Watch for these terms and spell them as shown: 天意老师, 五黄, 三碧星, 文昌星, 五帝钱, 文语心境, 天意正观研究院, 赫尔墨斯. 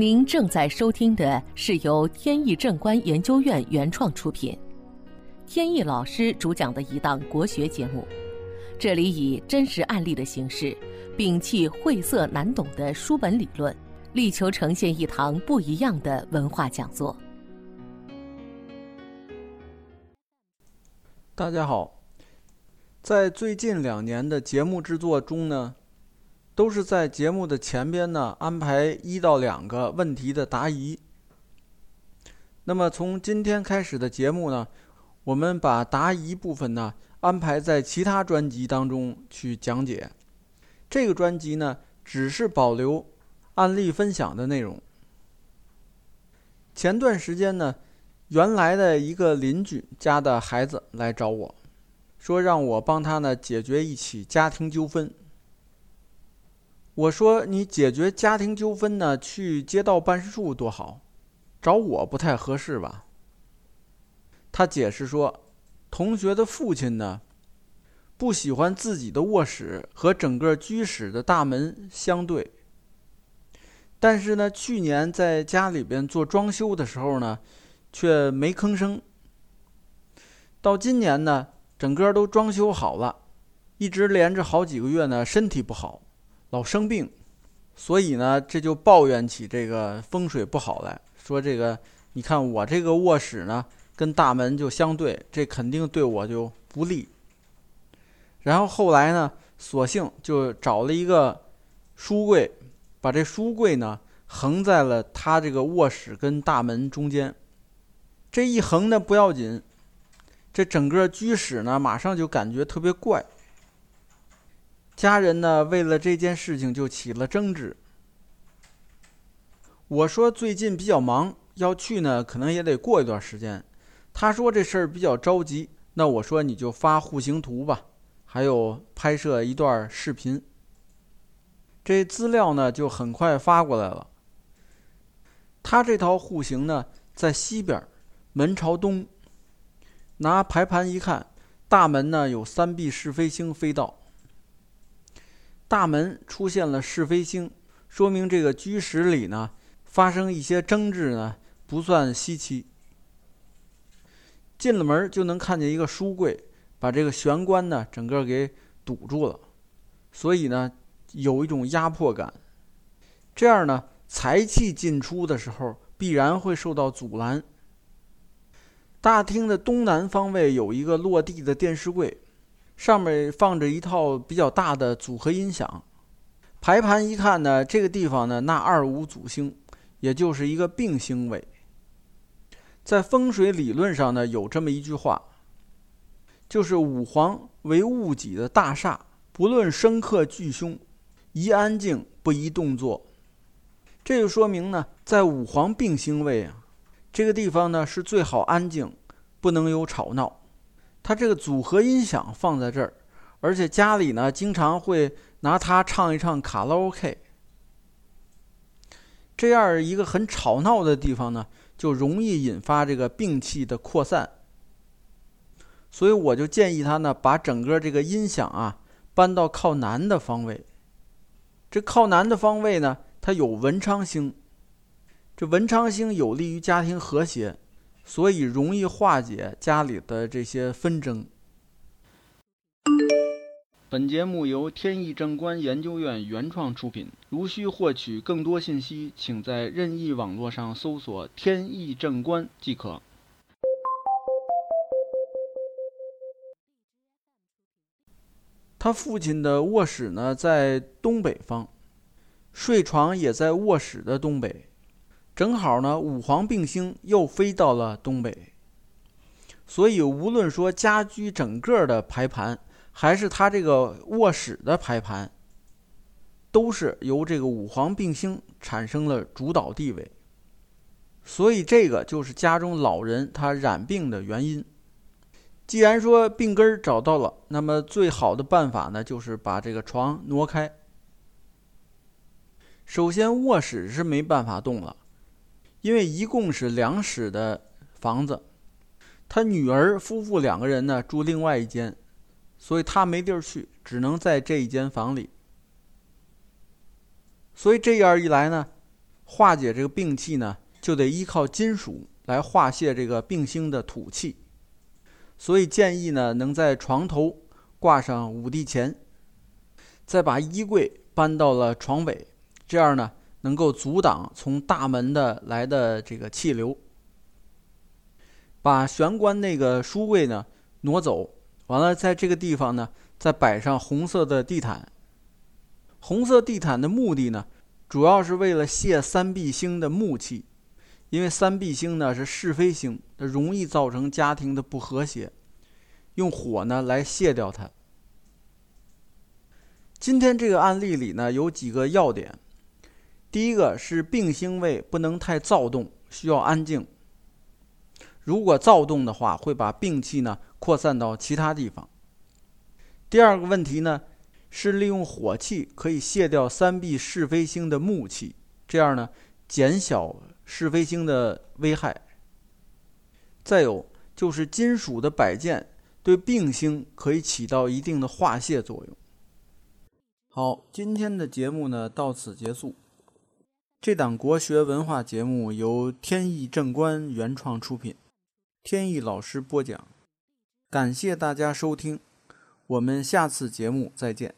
您正在收听的是由天意正观研究院原创出品，天意老师主讲的一档国学节目。这里以真实案例的形式，摒弃晦涩难懂的书本理论，力求呈现一堂不一样的文化讲座。大家好，在最近2年的节目制作中呢，都是在节目的前边呢安排1到2个问题的答疑。那么从今天开始的节目呢，我们把答疑部分呢安排在其他专辑当中去讲解。这个专辑呢只是保留案例分享的内容。前段时间呢，原来的一个邻居家的孩子来找我，说让我帮他呢解决一起家庭纠纷。我说你解决家庭纠纷呢，去街道办事处多好，找我不太合适吧？他解释说，同学的父亲呢，不喜欢自己的卧室和整个居室的大门相对。但是呢，去年在家里边做装修的时候呢，却没吭声。到今年呢，整个都装修好了，一直连着好几个月呢，身体不好。老生病，所以呢这就抱怨起这个风水不好来，说这个你看我这个卧室呢跟大门就相对，这肯定对我就不利。然后后来呢，索性就找了一个书柜，把这书柜呢横在了他这个卧室跟大门中间。这一横呢不要紧，这整个居室呢马上就感觉特别怪。家人呢为了这件事情就起了争执。我说最近比较忙，要去呢可能也得过一段时间。他说这事儿比较着急，那我说你就发户型图吧，还有拍摄一段视频。这资料呢就很快发过来了。他这套户型呢在西边，门朝东，拿排盘一看，大门呢有3臂是非星飞到，大门出现了是非星，说明这个居室里呢发生一些争执呢不算稀奇。进了门就能看见一个书柜，把这个玄关呢整个给堵住了，所以呢有一种压迫感。这样呢财气进出的时候必然会受到阻拦。大厅的东南方位有一个落地的电视柜，上面放着一套比较大的组合音响。排盘一看呢，这个地方呢纳25主星，也就是一个病星位。在风水理论上呢有这么一句话，就是五黄为戊己的大煞，不论生克巨凶，宜安静不宜动作。这就说明呢，在五黄病星位啊，这个地方呢是最好安静，不能有吵闹。他这个组合音响放在这儿，而且家里呢经常会拿它唱一唱卡拉 OK。 这样一个很吵闹的地方呢，就容易引发这个病气的扩散。所以我就建议他呢把整个这个音响啊搬到靠南的方位。这靠南的方位呢，它有文昌星，这文昌星有利于家庭和谐，所以容易化解家里的这些纷争。本节目由天意正观研究院原创出品。如需获取更多信息，请在任意网络上搜索“天意正观”即可。他父亲的卧室呢在东北方，睡床也在卧室的东北。正好呢五黄并星又飞到了东北，所以无论说家居整个的排盘还是他这个卧室的排盘，都是由这个五黄并星产生了主导地位。所以这个就是家中老人他染病的原因。既然说病根找到了，那么最好的办法呢就是把这个床挪开。首先卧室是没办法动了，因为一共是2室的房子，他女儿夫妇2个人呢住另外一间，所以他没地儿去，只能在这一间房里。所以这样一来呢，化解这个病气呢，就得依靠金属来化泄这个病星的土气，所以建议呢，能在床头挂上五帝钱，再把衣柜搬到了床尾，这样呢，能够阻挡从大门的来的这个气流。把玄关那个书柜呢挪走，完了在这个地方呢，再摆上红色的地毯。红色地毯的目的呢，主要是为了泄三碧星的木气，因为三碧星呢是是非星，容易造成家庭的不和谐，用火呢来泄掉它。今天这个案例里呢，有几个要点。第一个是病星位不能太躁动，需要安静。如果躁动的话，会把病气呢扩散到其他地方。第二个问题呢，是利用火气可以泄掉三碧是非星的木气，这样呢减小是非星的危害。再有就是金属的摆件对病星可以起到一定的化泄作用。好，今天的节目呢到此结束。这档国学文化节目由天意正观原创出品，天意老师播讲，感谢大家收听，我们下次节目再见。